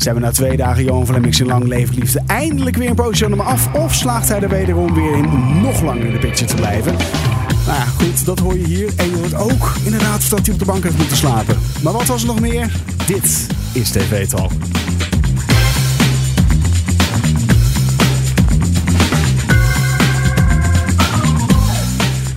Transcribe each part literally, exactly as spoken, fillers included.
Ze hebben na twee dagen Johan Vlemmix in Lang Leve de Liefde eindelijk weer een positie aan hem af. Of slaagt hij er wederom weer in om nog langer in de picture te blijven? Nou ja, goed, dat hoor je hier. En je hoort ook inderdaad dat hij op de bank heeft moeten slapen. Maar wat was er nog meer? Dit is T V Talk.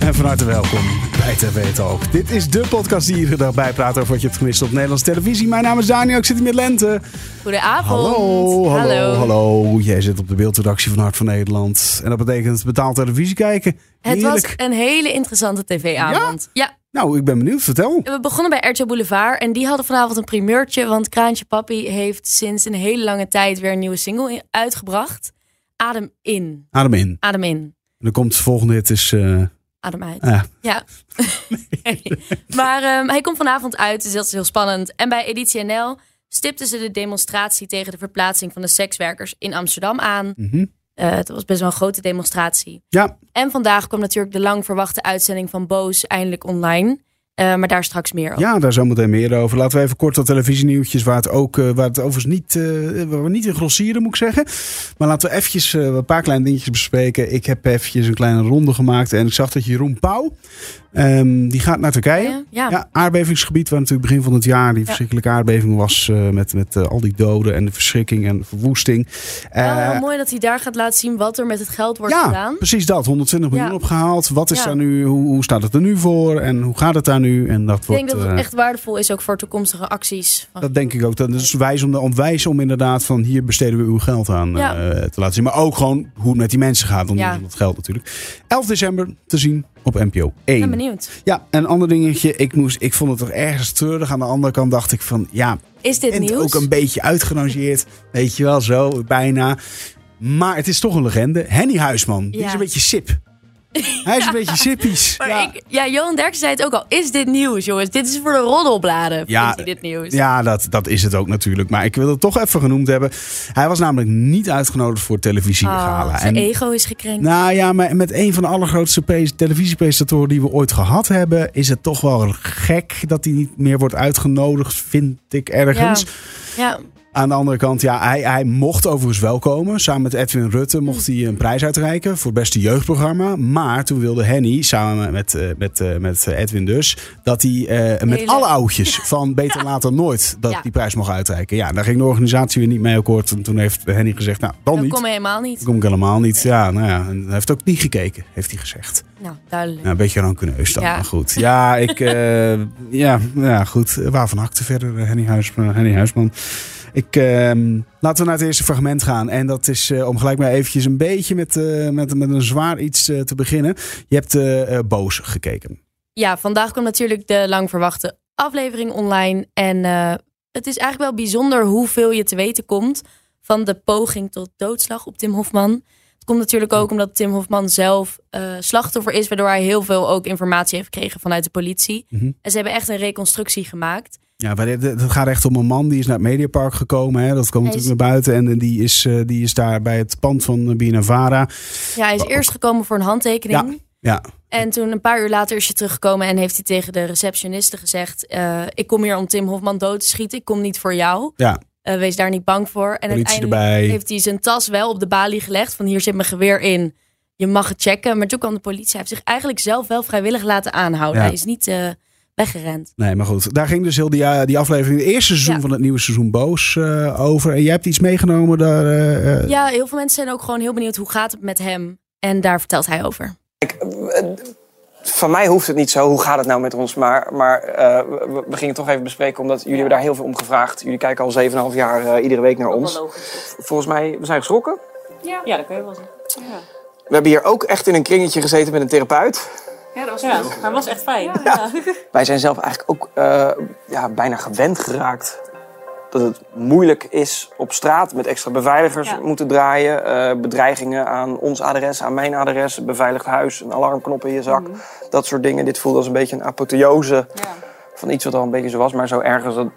En van harte welkom bij T V Talk. Dit is de podcast die iedere dag bijpraat over wat je hebt gemist op Nederlandse televisie. Mijn naam is Daniël, ik zit hier met Lente. Goedenavond. Hallo, hallo, hallo, hallo. Jij zit op de beeldredactie van Hart van Nederland. En dat betekent betaald televisie kijken. Heerlijk. Het was een hele interessante tv-avond. Ja? Ja. Nou, ik ben benieuwd. Vertel. We begonnen bij R T L Boulevard en die hadden vanavond een primeurtje. Want Kraantje Papi heeft sinds een hele lange tijd weer een nieuwe single uitgebracht. Adem in. Adem in. Adem in. En dan komt de volgende, het is... Uh... Adem uit. Ja. ja. Nee. Maar um, hij komt vanavond uit, dus dat is heel spannend. En bij Editie N L stipten ze de demonstratie tegen de verplaatsing van de sekswerkers in Amsterdam aan. Mm-hmm. Uh, het was best wel een grote demonstratie. Ja. En vandaag kwam natuurlijk de lang verwachte uitzending van Boos eindelijk online. Uh, maar daar straks meer over. Ja, daar zometeen meer over. Laten we even kort wat televisienieuwtjes waar het ook, uh, waar het overigens niet, uh, waar we niet in grossieren, moet ik zeggen. Maar laten we eventjes uh, een paar kleine dingetjes bespreken. Ik heb eventjes een kleine ronde gemaakt en ik zag dat Jeroen Pauw, um, die gaat naar Turkije. Ja, ja. ja, aardbevingsgebied waar natuurlijk begin van het jaar die ja. verschrikkelijke aardbeving was uh, met, met uh, al die doden en de verschrikking en de verwoesting. Uh, nou, wel mooi dat hij daar gaat laten zien wat er met het geld wordt ja, gedaan. Ja, precies dat. honderdtwintig miljoen ja. opgehaald. Wat is ja. daar nu? Hoe, hoe staat het er nu voor? En hoe gaat het daar nu? Nu en dat ik wordt, denk dat het uh, echt waardevol is ook voor toekomstige acties. Dat denk ik ook. Dat is wijs om, om, wijs om inderdaad van hier besteden we uw geld aan ja. uh, te laten zien. Maar ook gewoon hoe het met die mensen gaat. Want ja. dat geldt natuurlijk. elf december te zien op N P O één. Ik ben benieuwd. Ja, en een ander dingetje. Ik, moest, ik vond het toch ergens treurig. Aan de andere kant dacht ik van ja. Is dit nieuws? Ook een beetje uitgerangeerd. Weet je wel, zo bijna. Maar het is toch een legende. Henny Huisman. Ja. Die is een beetje sip. Hij is een beetje sippies. Maar ja. Ik, ja, Johan Derksen zei het ook al. Is dit nieuws, jongens? Dit is voor de roddelbladen, ja, vindt hij dit nieuws. Ja, dat, dat is het ook natuurlijk. Maar ik wil het toch even genoemd hebben. Hij was namelijk niet uitgenodigd voor televisiegala. Oh, zijn en, ego is gekrenkt. Nou ja, maar met een van de allergrootste pe- televisiepresentatoren die we ooit gehad hebben... is het toch wel gek dat hij niet meer wordt uitgenodigd, vind ik ergens. Ja, ja. Aan de andere kant, ja, hij, hij mocht overigens wel komen. Samen met Edwin Rutte mocht hij een prijs uitreiken voor het beste jeugdprogramma. Maar toen wilde Henny, samen met, met, met Edwin dus, dat hij uh, met alle oudjes van Beter Later Nooit dat ja. die prijs mocht uitreiken. Ja, daar ging de organisatie weer niet mee akkoord. En toen heeft Henny gezegd, nou, dan, dan niet. Dan kom ik helemaal niet. Dan kom ik helemaal niet. Ja, nou ja, hij heeft ook niet gekeken, heeft hij gezegd. Nou, duidelijk. Nou, een beetje rancuneus dan, ja. maar goed. Ja, ik, uh, ja, ja, goed. Waarvan hakte verder, Henny Huisman? Henny Huisman. Ik, uh, laten we naar het eerste fragment gaan. En dat is uh, om gelijk maar eventjes een beetje met, uh, met, met een zwaar iets uh, te beginnen. Je hebt uh, uh, Boos gekeken. Ja, vandaag kwam natuurlijk de lang verwachte aflevering online. En uh, het is eigenlijk wel bijzonder hoeveel je te weten komt van de poging tot doodslag op Tim Hofman. Het komt natuurlijk ook omdat Tim Hofman zelf uh, slachtoffer is. Waardoor hij heel veel ook informatie heeft gekregen vanuit de politie. Mm-hmm. En ze hebben echt een reconstructie gemaakt. Ja, maar het gaat echt om een man die is naar het Mediapark gekomen. Hè? Dat komt natuurlijk naar buiten. En die is, die is daar bij het pand van Bienavara. Ja, hij is eerst gekomen voor een handtekening. Ja, ja. En toen een paar uur later is hij teruggekomen. En heeft hij tegen de receptioniste gezegd. Uh, ik kom hier om Tim Hofman dood te schieten. Ik kom niet voor jou. Ja. Uh, wees daar niet bang voor. En politie uiteindelijk erbij. Heeft hij zijn tas wel op de balie gelegd. Van hier zit mijn geweer in. Je mag het checken. Maar toen kwam de politie. Hij heeft zich eigenlijk zelf wel vrijwillig laten aanhouden. Ja. Hij is niet... Uh, weggerend. Nee, maar goed. Daar ging dus heel die, die aflevering, het eerste seizoen ja. van het nieuwe seizoen Boos uh, over. En jij hebt iets meegenomen daar. Uh, ja, heel veel mensen zijn ook gewoon heel benieuwd hoe gaat het met hem. En daar vertelt hij over. Ik, van mij hoeft het niet zo, hoe gaat het nou met ons? Maar, maar uh, we, we gingen toch even bespreken, omdat jullie hebben daar heel veel om gevraagd. Jullie kijken al zeven en een half jaar uh, iedere week naar ons. Volgens mij, we zijn geschrokken. Ja, ja dat kun je wel zeggen. Ja. We hebben hier ook echt in een kringetje gezeten met een therapeut. Ja, dat was, ja, dat was echt fijn. Ja, ja. Ja. Wij zijn zelf eigenlijk ook uh, ja, bijna gewend geraakt dat het moeilijk is op straat met extra beveiligers ja. moeten draaien. Uh, bedreigingen aan ons adres, aan mijn adres, een beveiligd huis, een alarmknop in je zak. Mm-hmm. Dat soort dingen. Dit voelde als een beetje een apotheose ja. van iets wat al een beetje zo was. Maar zo ergens dat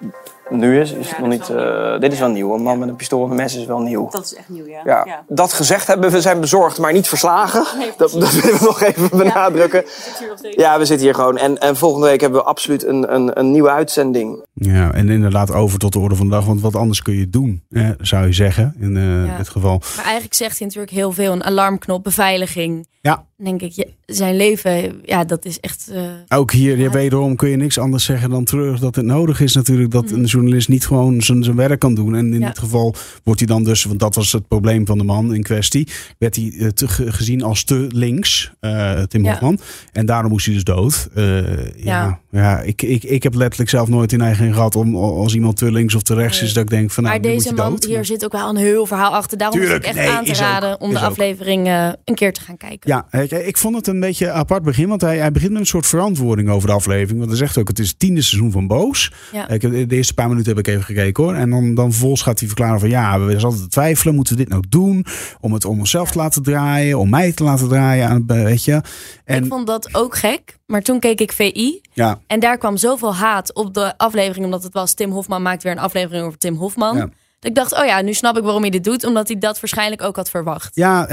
nu is, is ja, het nog niet... Uh, dit is wel nieuw, een man ja. met een pistool en een mes is wel nieuw. Dat is echt nieuw, ja. ja. ja. Dat gezegd hebben, we zijn bezorgd, maar niet verslagen. Nee, dat, dat willen we nog even benadrukken. Ja, we zitten hier, nog steeds. Ja, we zitten hier gewoon. En, en volgende week hebben we absoluut een, een, een nieuwe uitzending. Ja, en inderdaad over tot de orde van de dag. Want wat anders kun je doen, hè, zou je zeggen, in uh, ja. dit geval. Maar eigenlijk zegt hij natuurlijk heel veel. Een alarmknop, beveiliging. Ja. Denk ik, ja, zijn leven, ja, dat is echt... Uh, Ook hier, ja, wederom kun je niks anders zeggen dan terug dat het nodig is natuurlijk... dat mm-hmm. een journalist niet gewoon zijn, zijn werk kan doen. En in ja. dit geval wordt hij dan dus, want dat was het probleem van de man in kwestie... werd hij uh, te, gezien als te links, uh, Tim Hofman. Ja. En daarom moest hij dus dood. Uh, ja, ja. ja ik, ik, ik heb letterlijk zelf nooit in eigen gehad... om als iemand te links of te rechts nee. is, dat ik denk van... nou, maar deze moet je man, dood. Hier zit ook wel een heel verhaal achter. Daarom Tuurlijk, is het echt nee, aan te raden ook, om de ook. aflevering uh, een keer te gaan kijken. Ja, ik, ik vond het een beetje apart begin, want hij, hij begint met een soort verantwoording over de aflevering. Want hij zegt ook, het is het tiende seizoen van Boos. Ja. Ik heb, de eerste paar minuten heb ik even gekeken hoor. En dan, dan vervolgens gaat hij verklaren van ja, we zaten te twijfelen. Moeten we dit nou doen? Om het om onszelf te laten draaien, om mij te laten draaien. Weet je. En... Ik vond dat ook gek. Maar toen keek ik V I. Ja. En daar kwam zoveel haat op de aflevering. Omdat het was, Tim Hofman maakt weer een aflevering over Tim Hofman. Ja. Dat ik dacht, oh ja, nu snap ik waarom hij dit doet. Omdat hij dat waarschijnlijk ook had verwacht. Ja,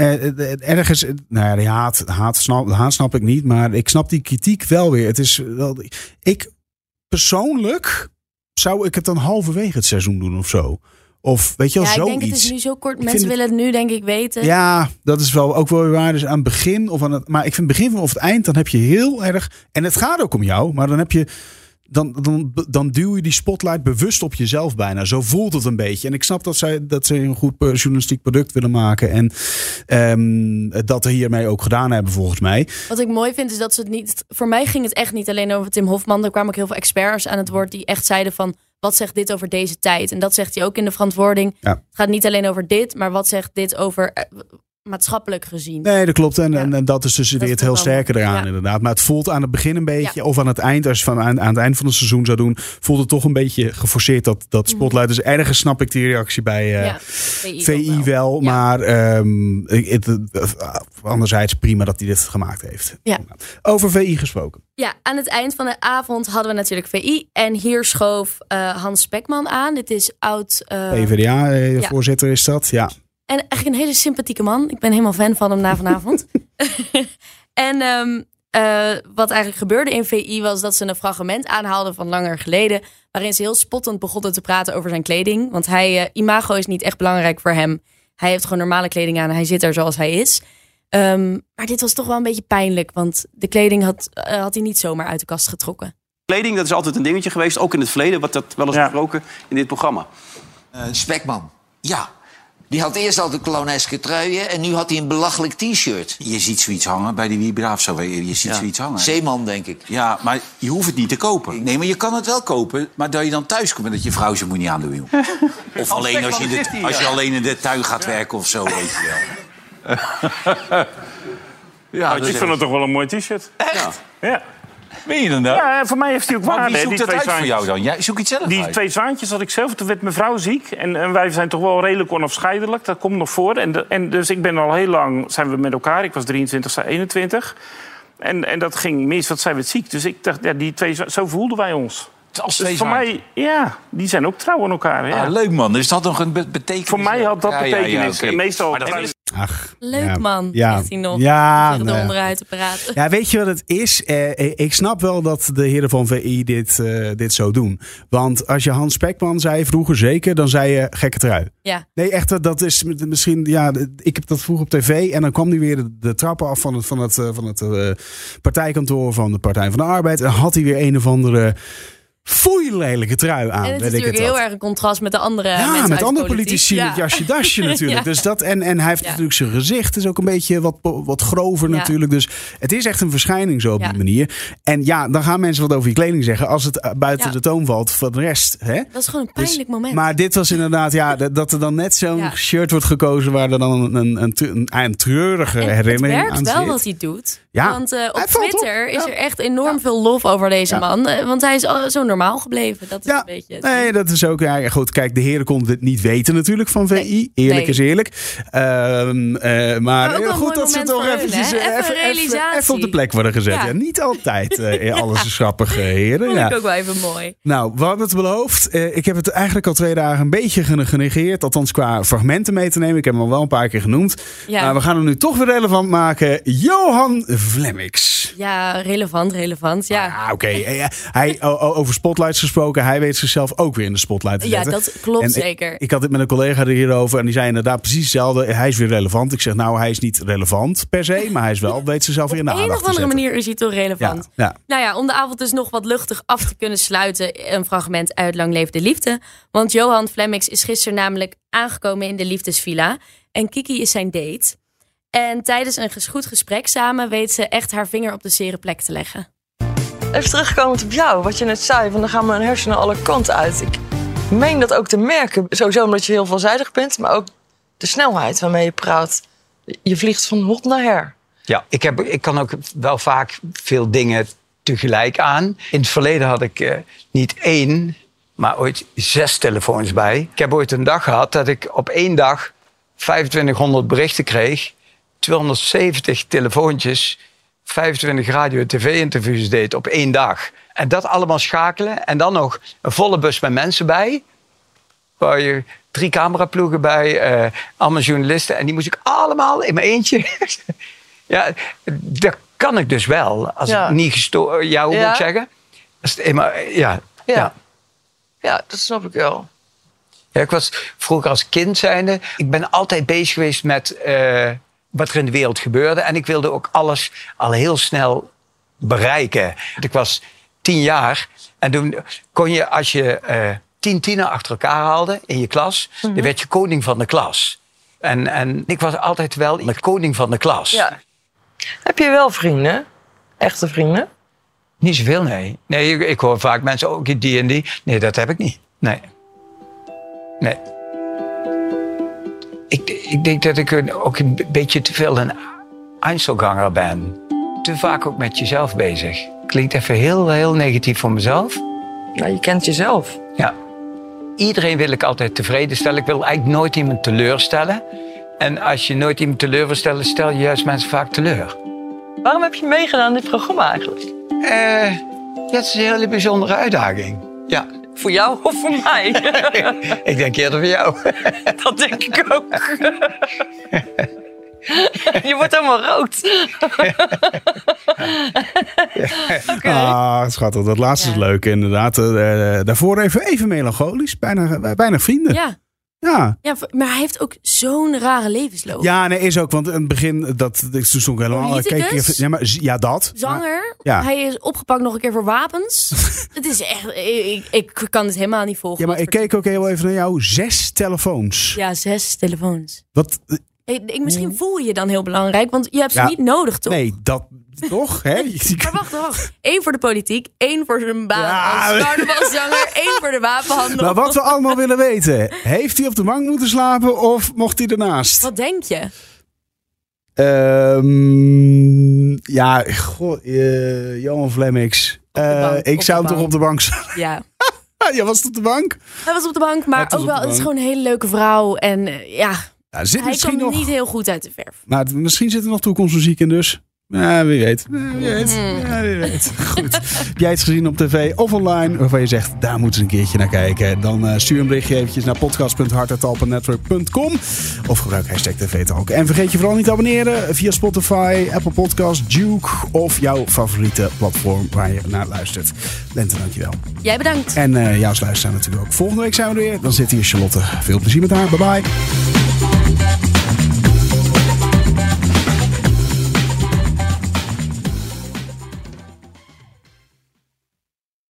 ergens... Nou ja, die haat, haat, snap, haat snap ik niet. Maar ik snap die kritiek wel weer. Het is wel... Ik persoonlijk zou ik het dan halverwege het seizoen doen of zo. Of weet je wel, zoiets. Ja, ik denk het is nu zo kort. Mensen willen het nu denk ik weten. Ja, dat is wel ook wel weer waar. Dus aan het begin of aan het... Maar ik vind het begin of het eind, dan heb je heel erg... En het gaat ook om jou, maar dan heb je... Dan, dan, dan duw je die spotlight bewust op jezelf bijna. Zo voelt het een beetje. En ik snap dat zij dat zij een goed journalistiek product willen maken. En um, dat ze hiermee ook gedaan hebben volgens mij. Wat ik mooi vind is dat ze het niet... Voor mij ging het echt niet alleen over Tim Hofman. Er kwamen ook heel veel experts aan het woord die echt zeiden van... Wat zegt dit over deze tijd? En dat zegt hij ook in de verantwoording. Ja. Het gaat niet alleen over dit, maar wat zegt dit over... maatschappelijk gezien. Nee, dat klopt. En, ja. en, en dat is dus dat weer het heel sterke eraan ja. inderdaad. Maar het voelt aan het begin een beetje, ja. of aan het eind, als je van aan, aan het eind van het seizoen zou doen, voelt het toch een beetje geforceerd dat, dat spotlight. Dus ergens snap ik die reactie bij uh, ja. V I wel. Ja. Maar um, it, uh, anderzijds prima dat hij dit gemaakt heeft. Ja. Over V I gesproken. Ja, aan het eind van de avond hadden we natuurlijk V I. En hier schoof uh, Hans Spekman aan. Dit is oud... Uh, P V D A-voorzitter ja. is dat, ja. En eigenlijk een hele sympathieke man. Ik ben helemaal fan van hem na vanavond. en um, uh, wat eigenlijk gebeurde in V I was dat ze een fragment aanhaalden van langer geleden. Waarin ze heel spottend begonnen te praten over zijn kleding. Want hij, uh, imago is niet echt belangrijk voor hem. Hij heeft gewoon normale kleding aan. Hij zit er zoals hij is. Um, maar dit was toch wel een beetje pijnlijk. Want de kleding had, uh, had hij niet zomaar uit de kast getrokken. Kleding, dat is altijd een dingetje geweest. Ook in het verleden wordt dat wel eens besproken ja. in dit programma. Uh, Spekman, ja. Die had eerst altijd clowneske truien en nu had hij een belachelijk t-shirt. Je ziet zoiets hangen bij die Wibra of zo. Je ziet ja. zoiets hangen. Zeeman, denk ik. Ja, maar je hoeft het niet te kopen. Nee, maar je kan het wel kopen, maar dat je dan thuis komt en dat je vrouw ze moet niet aandoen. Joh. Of alleen als je, de, als je alleen in de tuin gaat werken of zo, weet je wel. Ja, ik vind het toch wel een mooi t-shirt. Echt? Ja. Meen je dan dat? Ja, voor mij heeft hij ook waarde. Wie zoekt het uit voor jou dan? Jij zoekt het zelf uit. Die twee zwaantjes had ik zelf. Toen werd mijn vrouw ziek. En, en wij zijn toch wel redelijk onafscheidelijk. Dat komt nog voor. En, de, en dus ik ben al heel lang... Zijn we met elkaar. Ik was drieëntwintig, zij eenentwintig. En, en dat ging mis, want zij werd ziek. Dus ik dacht, ja, die twee, zo voelden wij ons. Als twee dus voor mij, ja, die zijn ook trouw aan elkaar. Ja. Ah, leuk man, is dat nog een betekenis? Voor mij had dat ja, betekenis. Ja, ja, okay. En meestal... Ach, leuk ja, man, ja, echt hij nog. Ja, tegen nee. de onderuit te praten. Ja, weet je wat het is? Eh, ik snap wel dat de heren van V I dit, uh, dit zo doen. Want als je Hans Spekman zei vroeger zeker, dan zei je gekke trui. Ja. Nee, echt, dat is misschien... Ja, ik heb dat vroeger op tv en dan kwam hij weer de, de trappen af van het, van het, van het uh, partijkantoor van de Partij van de Arbeid. En had hij weer een of andere... Foei, lelijke trui aan. En het is natuurlijk heel erg een contrast met de andere ja, mensen. Ja, met andere politici, ja. Het jasje dasje natuurlijk. ja. Dus dat, en, en hij heeft ja. natuurlijk zijn gezicht. Is ook een beetje wat, wat grover ja. natuurlijk. Dus het is echt een verschijning zo op ja. die manier. En ja, dan gaan mensen wat over je kleding zeggen. Als het buiten ja. de toon valt van de rest. Hè? Dat is gewoon een pijnlijk dus, moment. Maar dit was inderdaad, ja, dat er dan net zo'n ja. shirt wordt gekozen. Waar er dan een, een, een, een treurige en herinnering aan zit. Het werkt wel wat hij doet. Ja. Want uh, op Twitter op. is ja. er echt enorm ja. veel lof over deze ja. man. Uh, want hij is al, zo normaal. normaal gebleven. Dat is ja, een beetje. Nee, dat is ook. Ja, goed, kijk, de heren konden het niet weten natuurlijk van V I. Nee, eerlijk nee. is eerlijk. Uh, uh, maar, maar goed dat ze toch eventjes hun, even, even, even op de plek worden gezet. Ja. Ja, niet altijd uh, alles is grappig, uh, heren. Vond ja. ik ook wel even mooi. Nou, we hadden het beloofd. Uh, ik heb het eigenlijk al twee dagen een beetje genegeerd. Althans qua fragmenten mee te nemen. Ik heb hem al wel een paar keer genoemd. Ja. Maar we gaan hem nu toch weer relevant maken. Johan Vlemmix. Ja, relevant, relevant. Ja, ah, oké. Okay. Ja, hij over spotlights gesproken. Hij weet zichzelf ook weer in de spotlight te zetten. Ja, dat klopt en zeker. Ik, ik had dit met een collega hierover. En die zei inderdaad precies hetzelfde. Hij is weer relevant. Ik zeg nou, hij is niet relevant per se. Maar hij is wel, weet zichzelf weer in de aandacht te zetten. Op een of andere manier is hij toch relevant. Ja, ja. Nou ja, om de avond dus nog wat luchtig af te kunnen sluiten. Een fragment uit Lang Leve de Liefde. Want Johan Vlemmix is gisteren namelijk aangekomen in de liefdesvilla. En Kiki is zijn date. En tijdens een goed gesprek samen weet ze echt haar vinger op de zere plek te leggen. Even terugkomend op jou, wat je net zei. Want dan gaan mijn hersenen alle kanten uit. Ik meen dat ook te merken. Sowieso omdat je heel veelzijdig bent. Maar ook de snelheid waarmee je praat. Je vliegt van hot naar her. Ja, ik, heb, ik kan ook wel vaak veel dingen tegelijk aan. In het verleden had ik eh, niet één, maar ooit zes telefoons bij. Ik heb ooit een dag gehad dat ik op één dag vijfentwintighonderd berichten kreeg. tweehonderdzeventig telefoontjes, vijfentwintig radio- en tv-interviews deed op één dag. En dat allemaal schakelen. En dan nog een volle bus met mensen bij. Waar je drie cameraploegen bij, uh, allemaal journalisten. En die moest ik allemaal in mijn eentje. Ja, dat kan ik dus wel. Als ja. het niet gestoord... Ja, hoe ja. moet ik zeggen? Als het eenmaal, ja, ja. Ja. ja, dat snap ik wel. Ja, ik was vroeger als kind zijnde... Ik ben altijd bezig geweest met... Uh, wat er in de wereld gebeurde. En ik wilde ook alles al heel snel bereiken. Ik was tien jaar. En toen kon je, als je uh, tien tienen achter elkaar haalde in je klas... Mm-hmm. Dan werd je koning van de klas. En, en ik was altijd wel de koning van de klas. Ja. Heb je wel vrienden? Echte vrienden? Niet zoveel, nee. Nee, ik, ik hoor vaak mensen ook oh, die en die. Nee, dat heb ik niet. Nee. Nee. Ik, ik denk dat ik een, ook een beetje te veel een Einzelganger ben. Te vaak ook met jezelf bezig. Klinkt even heel, heel negatief voor mezelf. Nou, je kent jezelf. Ja. Iedereen wil ik altijd tevreden stellen. Ik wil eigenlijk nooit iemand teleurstellen. En als je nooit iemand teleur wil stellen, stel je juist mensen vaak teleur. Waarom heb je meegedaan aan dit programma eigenlijk? Eh, uh, dat is een hele bijzondere uitdaging. Ja. Voor jou of voor mij? Ik denk eerder voor jou. Dat denk ik ook. Je wordt helemaal rood. Okay. Ah, schattig. Dat laatste ja. is leuk, inderdaad. Uh, daarvoor even, even melancholisch. Bijna, bijna vrienden. Ja. Ja. ja, maar hij heeft ook zo'n rare levensloop. Ja, nee, is ook. Want in het begin, dat is ook helemaal... Ja, maar, ja, dat. Zanger. Maar, ja. Hij is opgepakt nog een keer voor wapens. Het is echt... Ik, ik kan het helemaal niet volgen. Ja, maar ik keek ook heel even naar jou. Zes telefoons. Ja, zes telefoons. Wat... Ik, ik, misschien voel je je dan heel belangrijk, want je hebt ze ja, niet nodig, toch? Nee, dat toch, hè? Maar wacht, wacht. Eén voor de politiek, één voor zijn baan ja. als carnavalszanger, één voor de wapenhandel. Maar wat we allemaal willen weten, heeft hij op de bank moeten slapen of mocht hij ernaast? Wat denk je? Um, ja, goh, uh, Johan Vlemmix. Uh, ik zou hem toch op de bank staan. Ja. Jij was op de bank? Hij was op de bank, maar ook wel, het is gewoon een hele leuke vrouw en uh, ja... Ja, zit hij komt nog... niet heel goed uit de verf. Maar misschien zit er nog toekomstmuziek in dus. Ja, wie weet. Wie weet. Ja, wie weet. Goed. Heb jij iets gezien op tv of online waarvan je zegt, daar moeten we een keertje naar kijken. Dan uh, stuur een berichtje eventjes naar podcast punt hart at talpanetwork punt com of gebruik hashtag tvtalk. En vergeet je vooral niet te abonneren via Spotify, Apple Podcasts, Duke of jouw favoriete platform waar je naar luistert. Lente, dankjewel. Jij bedankt. En uh, jouw luisteraar natuurlijk ook. Volgende week zijn we er weer. Dan zit hier Charlotte. Veel plezier met haar. Bye bye.